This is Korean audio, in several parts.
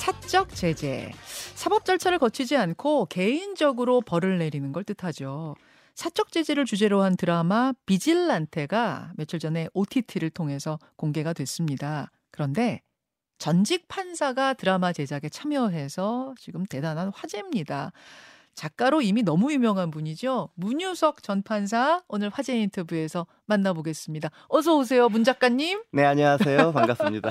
사적 제재. 사법 절차를 거치지 않고 개인적으로 벌을 내리는 걸 뜻하죠. 사적 제재를 주제로 한 드라마 비질란테가 며칠 전에 OTT를 통해서 공개가 됐습니다. 그런데 전직 판사가 드라마 제작에 참여해서 지금 대단한 화제입니다. 작가로 이미 너무 유명한 분이죠. 문유석 전 판사 오늘 화제 인터뷰에서 만나보겠습니다. 어서 오세요, 문 작가님. 네, 안녕하세요. 반갑습니다.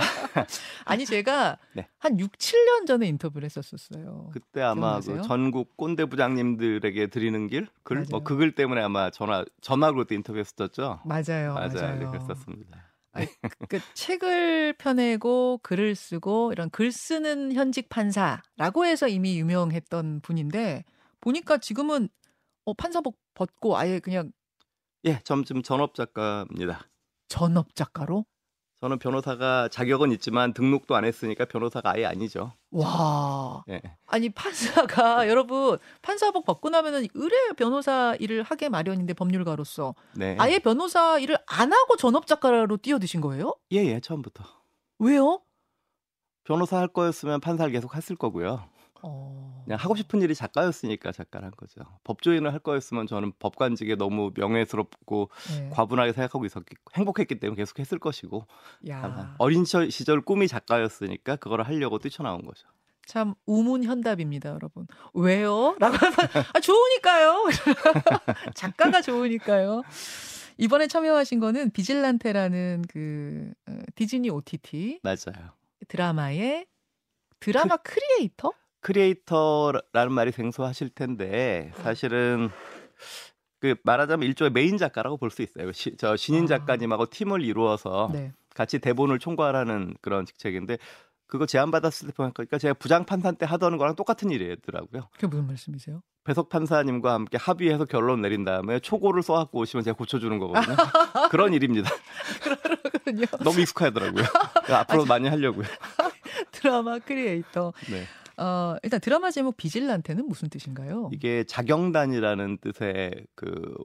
아니, 제가 네. 한 6, 7년 전에 인터뷰를 했었어요. 그때 아마 그 전국 꼰대 부장님들에게 드리는 길? 그 글 때문에 아마 전화로 그때 인터뷰했었죠. 맞아요. 네, 그랬었습니다. 그 책을 펴내고 글을 쓰고 이런 글 쓰는 현직 판사라고 해서 이미 유명했던 분인데 보니까 지금은 판사복 벗고 아예 그냥 지금 전업 작가입니다. 전업 작가로? 저는 변호사가 자격은 있지만 등록도 안 했으니까 변호사가 아예 아니죠. 와. 네. 아니 판사가 여러분 판사복 벗고 나면은 의뢰 변호사 일을 하게 마련인데 법률가로서 네. 아예 변호사 일을 안 하고 전업 작가로 뛰어드신 거예요? 예, 처음부터. 왜요? 변호사 할 거였으면 판사를 계속 했을 거고요. 그냥 하고 싶은 일이 작가였으니까 작가를 한 거죠. 법조인을 할 거였으면 저는 법관직에 너무 명예스럽고 네. 과분하게 생각하고 있었기 행복했기 때문에 계속 했을 것이고 다만 어린 시절 꿈이 작가였으니까 그걸 하려고 뛰쳐나온 거죠. 참 우문현답입니다, 여러분. 왜요? 라고 하면 좋으니까요. 작가가 좋으니까요. 이번에 참여하신 거는 비질란테라는 그 디즈니 OTT 맞아요. 드라마의 드라마 크리에이터? 크리에이터라는 말이 생소하실 텐데 사실은 그 말하자면 일종의 메인 작가라고 볼 수 있어요. 저 신인 작가님하고 팀을 이루어서 네. 같이 대본을 총괄하는 그런 직책인데 그거 제안받았을 때 보니까 제가 부장판사 때 하던 거랑 똑같은 일이더라고요. 그게 무슨 말씀이세요? 배석 판사님과 함께 합의해서 결론 내린 다음에 초고를 써갖고 오시면 제가 고쳐주는 거거든요. 그런 일입니다. 그러군요. 너무 익숙하더라고요. 앞으로 많이 하려고요. 드라마 크리에이터. 네. 일단 드라마 제목 비질란테는 무슨 뜻인가요? 이게 자경단이라는 뜻의 그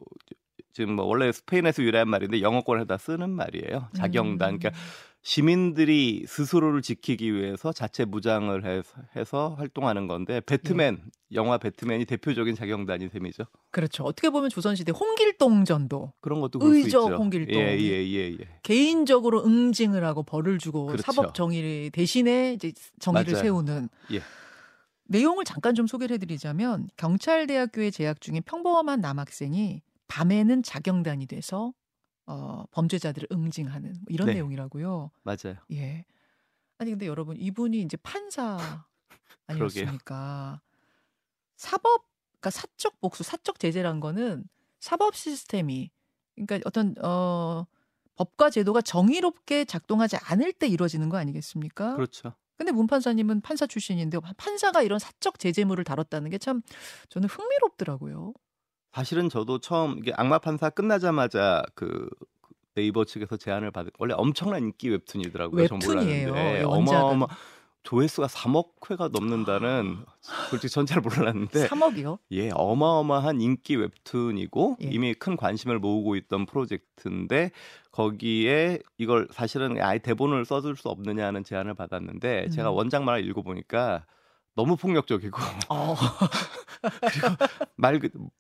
지금 원래 스페인에서 유래한 말인데 영어권에다 쓰는 말이에요. 자경단. 그러니까 시민들이 스스로를 지키기 위해서 자체 무장을 해서 활동하는 건데 배트맨 영화 배트맨이 대표적인 자경단인 셈이죠. 그렇죠. 어떻게 보면 조선시대 홍길동전도 그런 것도 볼 수 있죠. 의적 홍길동. 예. 개인적으로 응징을 하고 벌을 주고 그렇죠. 사법 정의 대신에 이제 정의를 맞아요. 세우는. 예. 내용을 잠깐 좀 소개를 해드리자면 경찰대학교에 재학 중인 평범한 남학생이 밤에는 자경단이 돼서 범죄자들을 응징하는 뭐 이런 네. 내용이라고요. 맞아요. 예. 아니 근데 여러분 이분이 이제 판사 아니었습니까? 그러니까 사적 복수, 사적 제재란 거는 사법 시스템이 그러니까 어떤 법과 제도가 정의롭게 작동하지 않을 때 이루어지는 거 아니겠습니까? 그렇죠. 근데 문 판사님은 판사 출신인데 판사가 이런 사적 제재물을 다뤘다는 게 참 저는 흥미롭더라고요. 사실은 저도 처음 이게 악마 판사 끝나자마자 그 네이버 측에서 제안을 받은 원래 엄청난 인기 웹툰이더라고요. 웹툰이에요. 네, 어마어마 조회수가 3억 회가 넘는다는 솔직히 전 잘 몰랐는데 3억이요? 예, 어마어마한 인기 웹툰이고 예. 이미 큰 관심을 모으고 있던 프로젝트인데 거기에 이걸 사실은 아예 대본을 써줄 수 없느냐는 제안을 받았는데 제가 원작만을 읽어보니까 너무 폭력적이고 그리고 말 그대로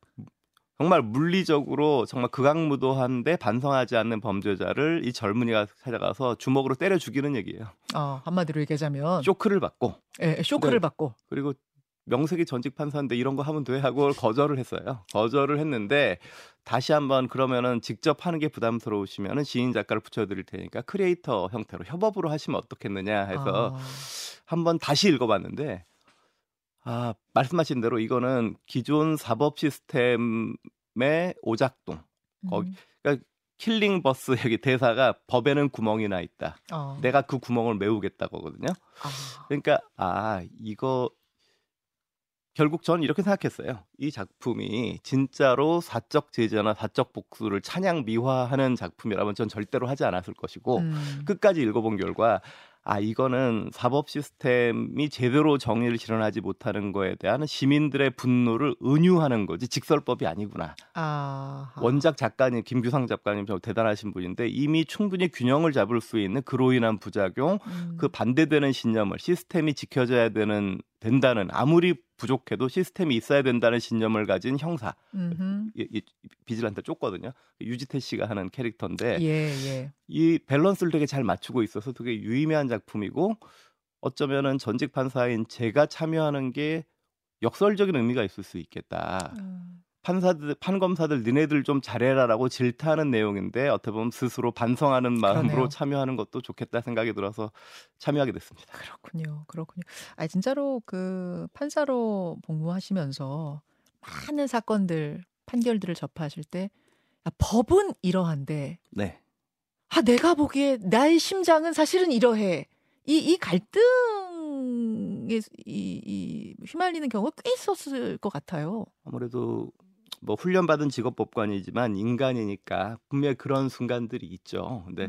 정말 물리적으로 정말 극악무도한데 반성하지 않는 범죄자를 이 젊은이가 찾아가서 주먹으로 때려 죽이는 얘기예요. 한마디로 얘기하자면 쇼크를 받고, 받고 그리고 명색이 전직 판사인데 이런 거 하면 돼 하고 거절을 했어요. 거절을 했는데 다시 한번 그러면은 직접 하는 게 부담스러우시면은 지인 작가를 붙여드릴 테니까 크리에이터 형태로 협업으로 하시면 어떻겠느냐 해서 한번 다시 읽어봤는데. 말씀하신 대로 이거는 기존 사법 시스템의 오작동. 거기, 그러니까 킬링버스 여기 대사가 법에는 구멍이 나 있다. 내가 그 구멍을 메우겠다거든요. 그러니까 이거 결국 저는 이렇게 생각했어요. 이 작품이 진짜로 사적 제재나 사적 복수를 찬양 미화하는 작품이라면 전 절대로 하지 않았을 것이고 끝까지 읽어본 결과 아, 이거는 사법 시스템이 제대로 정의를 실현하지 못하는 거에 대한 시민들의 분노를 은유하는 거지 직설법이 아니구나. 아하. 원작 작가님 김규상 작가님 정말 대단하신 분인데 이미 충분히 균형을 잡을 수 있는 그로 인한 부작용, 그 반대되는 신념을 시스템이 지켜져야 된다는 아무리 부족해도 시스템이 있어야 된다는 신념을 가진 형사, 비질란테 쫓거든요. 유지태 씨가 하는 캐릭터인데 이 밸런스를 되게 잘 맞추고 있어서 되게 유의미한 작품이고 어쩌면은 전직 판사인 제가 참여하는 게 역설적인 의미가 있을 수 있겠다. 판검사들 니네들 좀 잘해라라고 질타하는 내용인데 어떻게 보면 스스로 반성하는 마음으로 그러네요. 참여하는 것도 좋겠다 생각이 들어서 참여하게 됐습니다. 그렇군요. 아 진짜로 그 판사로 복무하시면서 많은 사건들 판결들을 접하실 때 아, 법은 이러한데, 네. 아 내가 보기에 나의 심장은 사실은 이러해. 이 갈등에 휘말리는 경우가 꽤 있었을 것 같아요. 아무래도. 뭐 훈련받은 직업법관이지만 인간이니까 분명히 그런 순간들이 있죠. 근데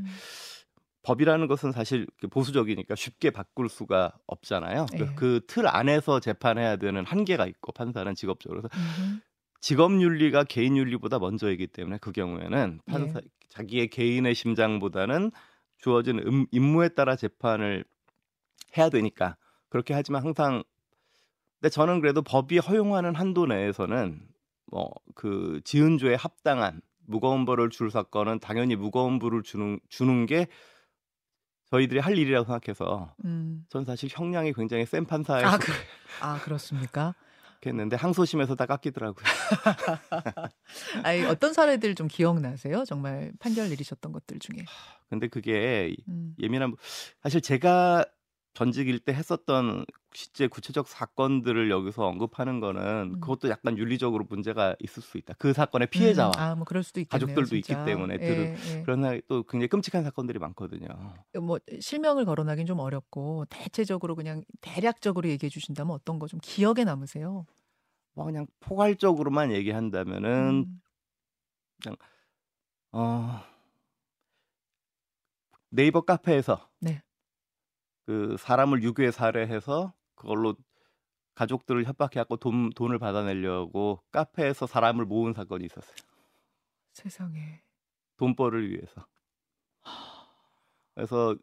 법이라는 것은 사실 보수적이니까 쉽게 바꿀 수가 없잖아요. 그 틀 안에서 재판해야 되는 한계가 있고 판사는 직업적으로. 직업윤리가 개인윤리보다 먼저이기 때문에 그 경우에는 판사 자기의 개인의 심장보다는 주어진 임무에 따라 재판을 해야 되니까 그렇게 하지만 항상 근데 저는 그래도 법이 허용하는 한도 내에서는 그 지은조에 합당한 무거운 벌을 줄 사건은 당연히 무거운 벌을 주는 게 저희들이 할 일이라고 생각해서 전 사실 형량이 굉장히 센 판사에 그렇습니까? 했는데 항소심에서 다 깎이더라고요. 아니, 어떤 사례들 좀 기억나세요? 정말 판결 내리셨던 것들 중에. 근데 그게 예민한 사실 제가 전직일 때 했었던 실제 구체적 사건들을 여기서 언급하는 거는 그것도 약간 윤리적으로 문제가 있을 수 있다. 그 사건의 피해자와 그럴 수도 있겠네요, 가족들도 진짜. 있기 때문에 그러나 또 굉장히 끔찍한 사건들이 많거든요. 뭐 실명을 거론하기는 좀 어렵고 대체적으로 그냥 대략적으로 얘기해 주신다면 어떤 거 좀 기억에 남으세요? 뭐 그냥 포괄적으로만 얘기한다면은 그냥 네이버 카페에서 그 사람을 유괴 살해해서 그걸로 가족들을 협박해갖고 돈을 받아내려고 카페에서 사람을 모은 사건이 있었어요. 세상에. 돈벌을 위해서. 그래서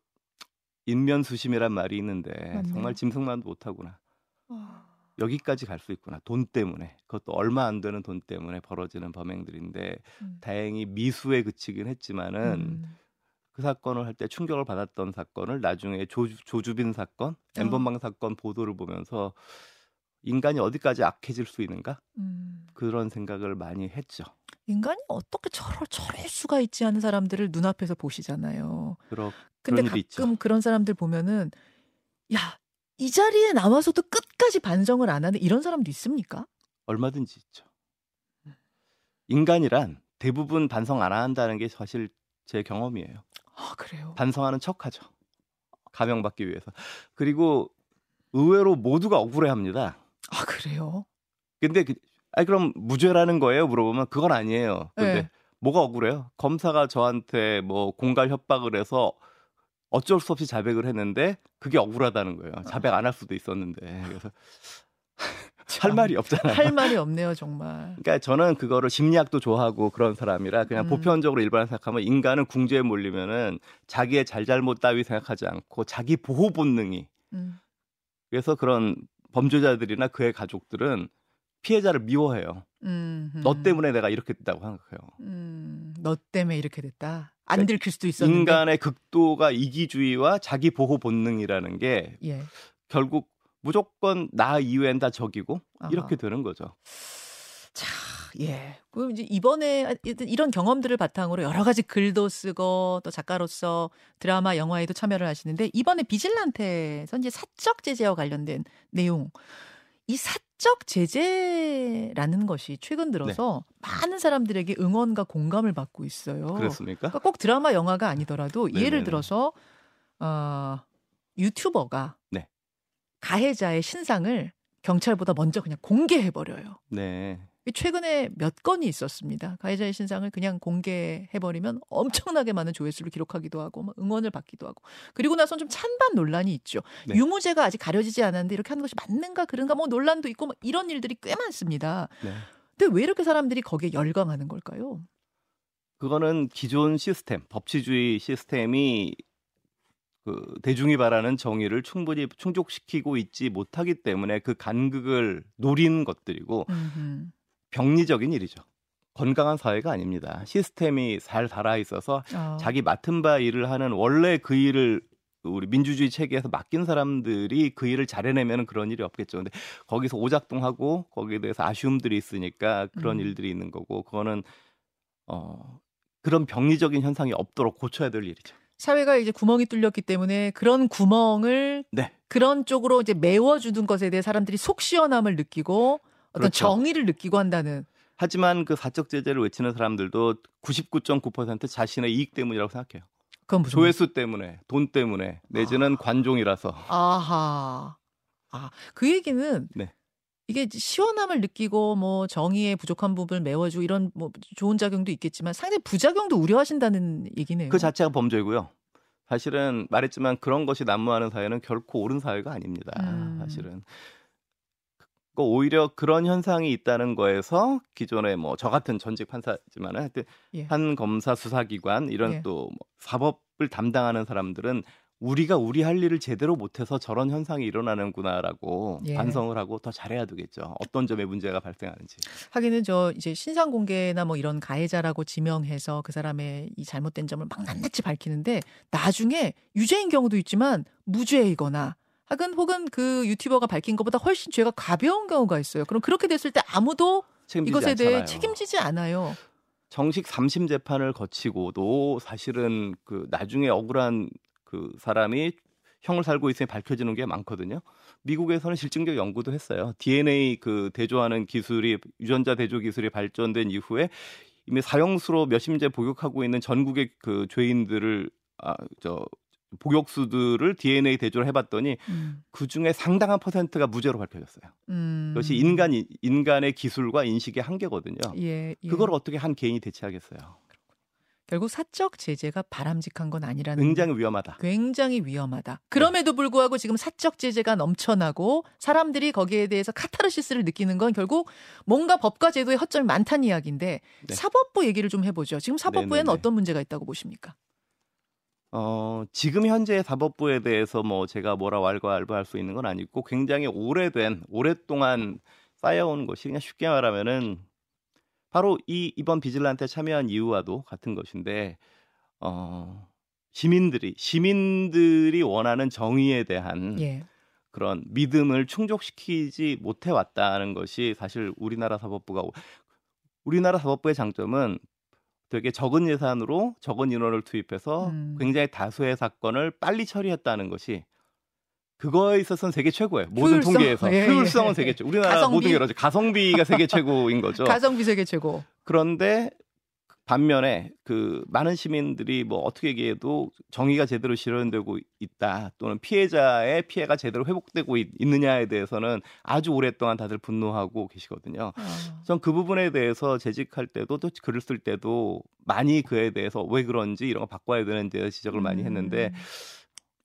인면수심이란 말이 있는데 정말 짐승만도 못하구나. 여기까지 갈 수 있구나. 돈 때문에. 그것도 얼마 안 되는 돈 때문에 벌어지는 범행들인데 다행히 미수에 그치긴 했지만은 그 사건을 할 때 충격을 받았던 사건을 나중에 조주빈 사건, 엠번방 사건 보도를 보면서 인간이 어디까지 악해질 수 있는가? 그런 생각을 많이 했죠. 인간이 어떻게 저럴 수가 있지 않은 사람들을 눈앞에서 보시잖아요. 근데 가끔 그런 사람들 보면은 야, 이 자리에 나와서도 끝까지 반성을 안 하는 이런 사람도 있습니까? 얼마든지 있죠. 인간이란 대부분 반성 안 한다는 게 사실 제 경험이에요. 그래요? 반성하는 척하죠. 감형받기 위해서. 그리고 의외로 모두가 억울해합니다. 그래요? 근데 그럼 무죄라는 거예요? 물어보면 그건 아니에요. 근데 뭐가 억울해요? 검사가 저한테 뭐 공갈 협박을 해서 어쩔 수 없이 자백을 했는데 그게 억울하다는 거예요. 자백 안 할 수도 있었는데. 그래서 할 말이 없잖아요. 할 말이 없네요, 정말. 그러니까 저는 그거를 심리학도 좋아하고 그런 사람이라 그냥 보편적으로 일반을 생각하면 인간은 궁지에 몰리면은 자기의 잘잘못 따위 생각하지 않고 자기 보호 본능이. 그래서 그런 범죄자들이나 그의 가족들은 피해자를 미워해요. 너 때문에 내가 이렇게 됐다고 생각해요. 너 때문에 이렇게 됐다. 안 들킬 수도 있었는데. 인간의 극도가 이기주의와 자기 보호 본능이라는 게 결국 무조건 나 이외엔 다 적이고 이렇게 되는 거죠. 자, 그럼 이제 이번에 이런 경험들을 바탕으로 여러 가지 글도 쓰고 또 작가로서 드라마, 영화에도 참여를 하시는데 이번에 비질란테에서 이제 사적 제재와 관련된 내용, 이 사적 제재라는 것이 최근 들어서 많은 사람들에게 응원과 공감을 받고 있어요. 그렇습니까? 그러니까 꼭 드라마, 영화가 아니더라도 예를 들어서 유튜버가 가해자의 신상을 경찰보다 먼저 그냥 공개해버려요. 최근에 몇 건이 있었습니다. 가해자의 신상을 그냥 공개해버리면 엄청나게 많은 조회수를 기록하기도 하고 막 응원을 받기도 하고, 그리고 나선 좀 찬반 논란이 있죠. 네. 유무죄가 아직 가려지지 않았는데 이렇게 하는 것이 맞는가 그런가 뭐 논란도 있고 막 이런 일들이 꽤 많습니다. 네. 근데 왜 이렇게 사람들이 거기에 열광하는 걸까요? 그거는 기존 시스템, 법치주의 시스템이 그 대중이 바라는 정의를 충분히 충족시키고 있지 못하기 때문에 그 간극을 노린 것들이고 병리적인 일이죠. 건강한 사회가 아닙니다. 시스템이 잘 살아있어서 자기 맡은 바 일을 하는, 원래 그 일을 우리 민주주의 체계에서 맡긴 사람들이 그 일을 잘해내면 그런 일이 없겠죠. 근데 거기서 오작동하고 거기에 대해서 아쉬움들이 있으니까 그런 일들이 있는 거고, 그거는 그런 병리적인 현상이 없도록 고쳐야 될 일이죠. 사회가 이제 구멍이 뚫렸기 때문에 그런 구멍을 그런 쪽으로 이제 메워주는 것에 대해 사람들이 속 시원함을 느끼고 어떤 정의를 느끼고 한다는. 하지만 그 사적 제재를 외치는 사람들도 99.9% 자신의 이익 때문이라고 생각해요. 그건 무슨 조회수 말이야? 때문에, 돈 때문에, 내지는 관종이라서. 그 얘기는 이게 시원함을 느끼고 뭐 정의의 부족한 부분을 메워주고 이런 뭐 좋은 작용도 있겠지만 상당히 부작용도 우려하신다는 얘기네요. 그 자체가 범죄고요. 사실은 말했지만 그런 것이 난무하는 사회는 결코 옳은 사회가 아닙니다. 사실은 오히려 그런 현상이 있다는 거에서 기존에 뭐 저 같은 전직 판사지만은 하여튼 한 검사 수사기관 이런 또 뭐 사법을 담당하는 사람들은 우리가 우리 할 일을 제대로 못해서 저런 현상이 일어나는구나라고 반성을 하고 더 잘해야 되겠죠. 어떤 점에 문제가 발생하는지. 하기는 저 이제 신상 공개나 뭐 이런 가해자라고 지명해서 그 사람의 이 잘못된 점을 막 낱낱이 밝히는데 나중에 유죄인 경우도 있지만 무죄이거나 혹은 그 유튜버가 밝힌 것보다 훨씬 죄가 가벼운 경우가 있어요. 그럼 그렇게 됐을 때 아무도 이것에 대해 책임지지 않아요. 정식 3심 재판을 거치고도 사실은 그 나중에 억울한 그 사람이 형을 살고 있으니 밝혀지는 게 많거든요. 미국에서는 실증적 연구도 했어요. DNA 그 대조하는 기술이, 유전자 대조 기술이 발전된 이후에 이미 사형수로 몇심제 복역하고 있는 전국의 그 죄인들을 복역수들을 DNA 대조를 해봤더니 그중에 상당한 퍼센트가 무죄로 밝혀졌어요. 그것이 인간의 기술과 인식의 한계거든요. 그걸 어떻게 한 개인이 대체하겠어요. 결국 사적 제재가 바람직한 건 아니라는, 굉장히 위험하다. 굉장히 위험하다. 그럼에도 불구하고 지금 사적 제재가 넘쳐나고 사람들이 거기에 대해서 카타르시스를 느끼는 건 결국 뭔가 법과 제도의 허점이 많다는 이야기인데 사법부 얘기를 좀 해보죠. 지금 사법부에는 어떤 문제가 있다고 보십니까? 지금 현재 사법부에 대해서 뭐 제가 뭐라 왈가왈부할 수 있는 건 아니고 굉장히 오랫동안 쌓여온 것이 그냥 쉽게 말하면은 바로 이번 비질란테 참여한 이유와도 같은 것인데 시민들이 원하는 정의에 대한 그런 믿음을 충족시키지 못해왔다는 것이 사실 우리나라 사법부의 장점은 되게 적은 예산으로 적은 인원을 투입해서 굉장히 다수의 사건을 빨리 처리했다는 것이, 그거에 있어서는 세계 최고예요. 모든 효율성? 통계에서. 효율성은 세계 최고. 우리나라 가성비? 모든 게 그러죠. 가성비가 세계 최고인 거죠. 가성비 세계 최고. 그런데 반면에 그 많은 시민들이 뭐 어떻게 얘기해도 정의가 제대로 실현되고 있다 또는 피해자의 피해가 제대로 회복되고 있느냐에 대해서는 아주 오랫동안 다들 분노하고 계시거든요. 전 그 부분에 대해서 재직할 때도 또 글을 쓸 때도 많이 그에 대해서 왜 그런지 이런 거 바꿔야 되는데 지적을 많이 했는데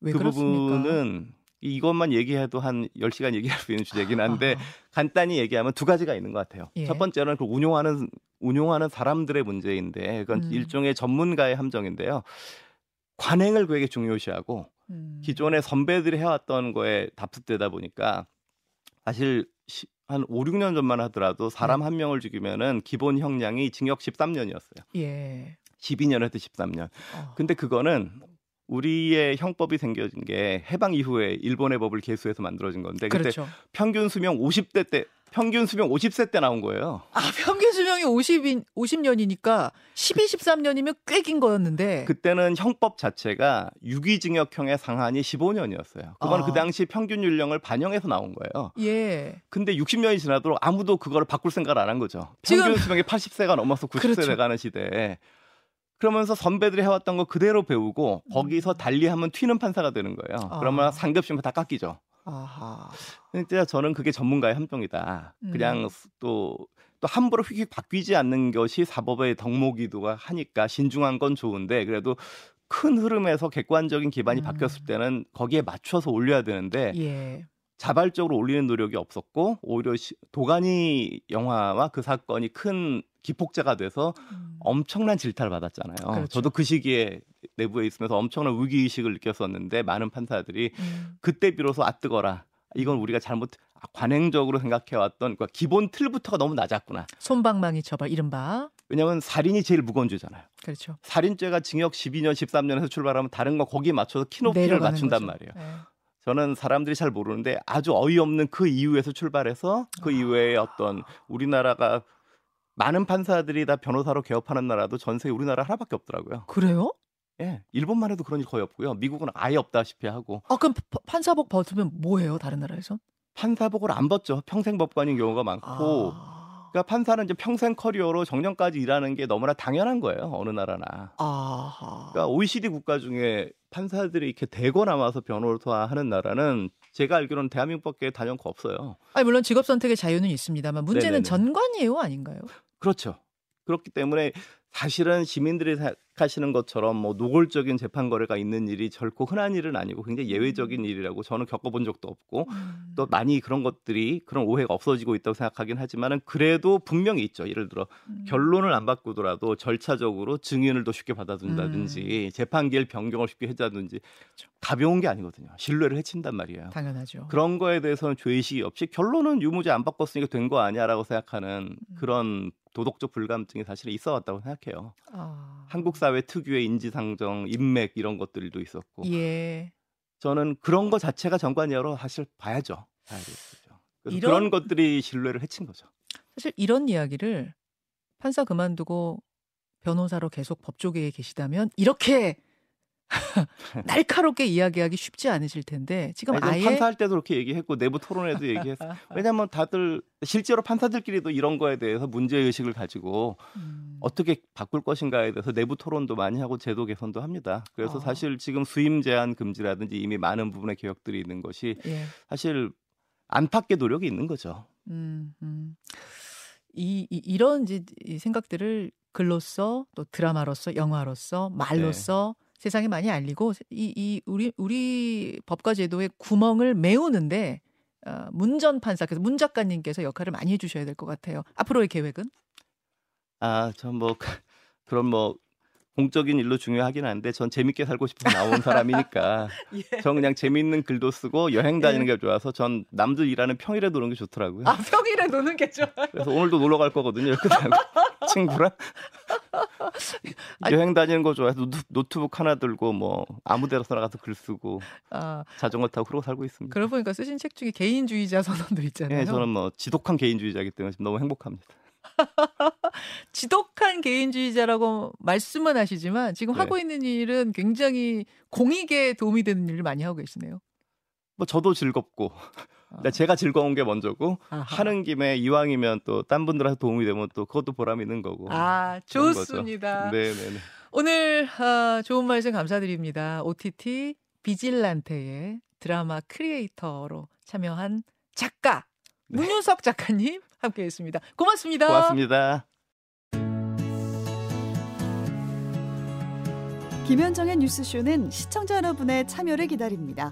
왜 그 그렇습니까? 부분은 이것만 얘기해도 한 10시간 얘기할 수 있는 주제긴 한데 간단히 얘기하면 두 가지가 있는 것 같아요. 첫 번째는 그 운용하는 사람들의 문제인데 그건 일종의 전문가의 함정인데요. 관행을 되게 중요시하고 기존의 선배들이 해왔던 거에 답습되다 보니까 사실 한 5-6년 전만 하더라도 사람 한 명을 죽이면은 기본 형량이 징역 13년이었어요. 12년에서 13년. 근데 그거는 우리의 형법이 생겨진 게 해방 이후에 일본의 법을 개수해서 만들어진 건데 그때 평균 수명 50대 때, 평균 수명 50세 때 나온 거예요. 평균 수명이 50년이니까 12, 13년이면 꽤 긴 거였는데 그때는 형법 자체가 유기징역형의 상한이 15년이었어요. 그건 그 당시 평균 연령을 반영해서 나온 거예요. 근데 60년이 지나도록 아무도 그걸 바꿀 생각을 안 한 거죠. 평균 수명이 80세가 넘어서 90세를 가는 시대에. 그러면서 선배들이 해왔던 거 그대로 배우고 거기서 달리하면 튀는 판사가 되는 거예요. 그러면 상급심은 다 깎이죠. 그러니까 저는 그게 전문가의 함정이다. 그냥 또 또 함부로 휙휙 바뀌지 않는 것이 사법의 덕목이기도 하니까 신중한 건 좋은데 그래도 큰 흐름에서 객관적인 기반이 바뀌었을 때는 거기에 맞춰서 올려야 되는데 예. 자발적으로 올리는 노력이 없었고 오히려 도가니 영화와 그 사건이 큰 기폭제가 돼서 엄청난 질타를 받았잖아요. 그렇죠. 저도 그 시기에 내부에 있으면서 엄청난 위기의식을 느꼈었는데 많은 판사들이 그때 비로소 아 뜨거라. 이건 우리가 잘못 관행적으로 생각해왔던 그러니까 기본 틀부터가 너무 낮았구나. 솜방망이 처벌 이른바. 왜냐하면 살인이 제일 무거운 죄잖아요. 그렇죠. 살인죄가 징역 12년, 13년에서 출발하면 다른 거 거기에 맞춰서 키높이를 맞춘단 거죠. 말이에요. 네. 저는 사람들이 잘 모르는데 아주 어이없는 그 이유에서 출발해서 그 이후에 어떤 우리나라가 많은 판사들이 다 변호사로 개업하는 나라도 전 세계 우리나라 하나밖에 없더라고요. 그래요? 예, 일본만 해도 그런 일 거의 없고요. 미국은 아예 없다시피 하고. 아 그럼 판사복 벗으면 뭐해요? 다른 나라에선? 판사복을 안 벗죠. 평생 법관인 경우가 많고. 그러니까 판사는 이제 평생 커리어로 정년까지 일하는 게 너무나 당연한 거예요. 어느 나라나. 그러니까 OECD 국가 중에 판사들이 이렇게 대거 남아서 변호사하는 나라는 제가 알기로는 대한민국밖에 단연코 없어요. 아니 물론 직업 선택의 자유는 있습니다만 문제는 네네네. 전관예우 아닌가요? 그렇죠. 그렇기 때문에 사실은 시민들이 생각하시는 것처럼 뭐 노골적인 재판 거래가 있는 일이 결코 흔한 일은 아니고 굉장히 예외적인 일이라고 저는 겪어본 적도 없고 또 많이 그런 것들이 그런 오해가 없어지고 있다고 생각하긴 하지만은 그래도 분명히 있죠. 예를 들어 결론을 안 바꾸더라도 절차적으로 증인을 더 쉽게 받아둔다든지 재판기일 변경을 쉽게 해준다든지 가벼운 게 아니거든요. 신뢰를 해친단 말이에요. 당연하죠. 그런 거에 대해서는 죄의식이 없이 결론은 유무죄 안 바꿨으니까 된 거 아니야라고 생각하는 그런 도덕적 불감증이 사실 있어 왔다고 생각해요. 한국 사회 특유의 인지상정, 인맥 이런 것들도 있었고 예. 저는 그런 거 자체가 전관예우로 사실 봐야죠. 그래서 그런 것들이 신뢰를 해친 거죠. 사실 이런 이야기를 판사 그만두고 변호사로 계속 법조계에 계시다면 이렇게 날카롭게 이야기하기 쉽지 않으실 텐데 지금 아니, 아예 판사할 때도 그렇게 얘기했고 내부 토론에도 얘기했어요. 왜냐하면 다들 실제로 판사들끼리도 이런 거에 대해서 문제의식을 가지고 어떻게 바꿀 것인가에 대해서 내부 토론도 많이 하고 제도 개선도 합니다. 그래서 사실 지금 수임 제한 금지라든지 이미 많은 부분의 개혁들이 있는 것이 예. 사실 안팎의 노력이 있는 거죠. 이런 이제 이 생각들을 글로써 또 드라마로써 영화로써 말로써 네. 세상에 많이 알리고 우리 법과 제도의 구멍을 메우는데 문전 판사께서 문 작가님께서 역할을 많이 해주셔야 될 것 같아요. 앞으로의 계획은? 전 뭐 그런 뭐 공적인 일로 중요하긴 한데 전 재밌게 살고 싶어 나온 사람이니까 예. 전 그냥 재밌는 글도 쓰고 여행 다니는 예. 게 좋아서 전 남들 일하는 평일에 노는 게 좋더라고요. 아 평일에 노는 게 좋아요? 그래서 오늘도 놀러 갈 거거든요. 친구랑 여행 다니는 거 좋아해서 노트북 하나 들고 뭐 아무 데나 가서 글 쓰고 자전거 타고 그러고 살고 있습니다. 그러고 보니까 쓰신 책 중에 개인주의자 선언도 있잖아요. 예, 저는 뭐 지독한 개인주의자이기 때문에 지금 너무 행복합니다. 지독한 개인주의자라고 말씀은 하시지만 지금 네. 하고 있는 일은 굉장히 공익에 도움이 되는 일을 많이 하고 계시네요. 뭐 저도 즐겁고 제가 즐거운 게 먼저고 하는 김에 이왕이면 또 딴 분들한테 도움이 되면 또 그것도 보람 있는 거고. 좋습니다. 네네네. 오늘 좋은 말씀 감사드립니다. OTT 비질란테의 드라마 크리에이터로 참여한 작가 네. 문유석 작가님 함께했습니다. 고맙습니다. 고맙습니다. 김현정의 뉴스쇼는 시청자 여러분의 참여를 기다립니다.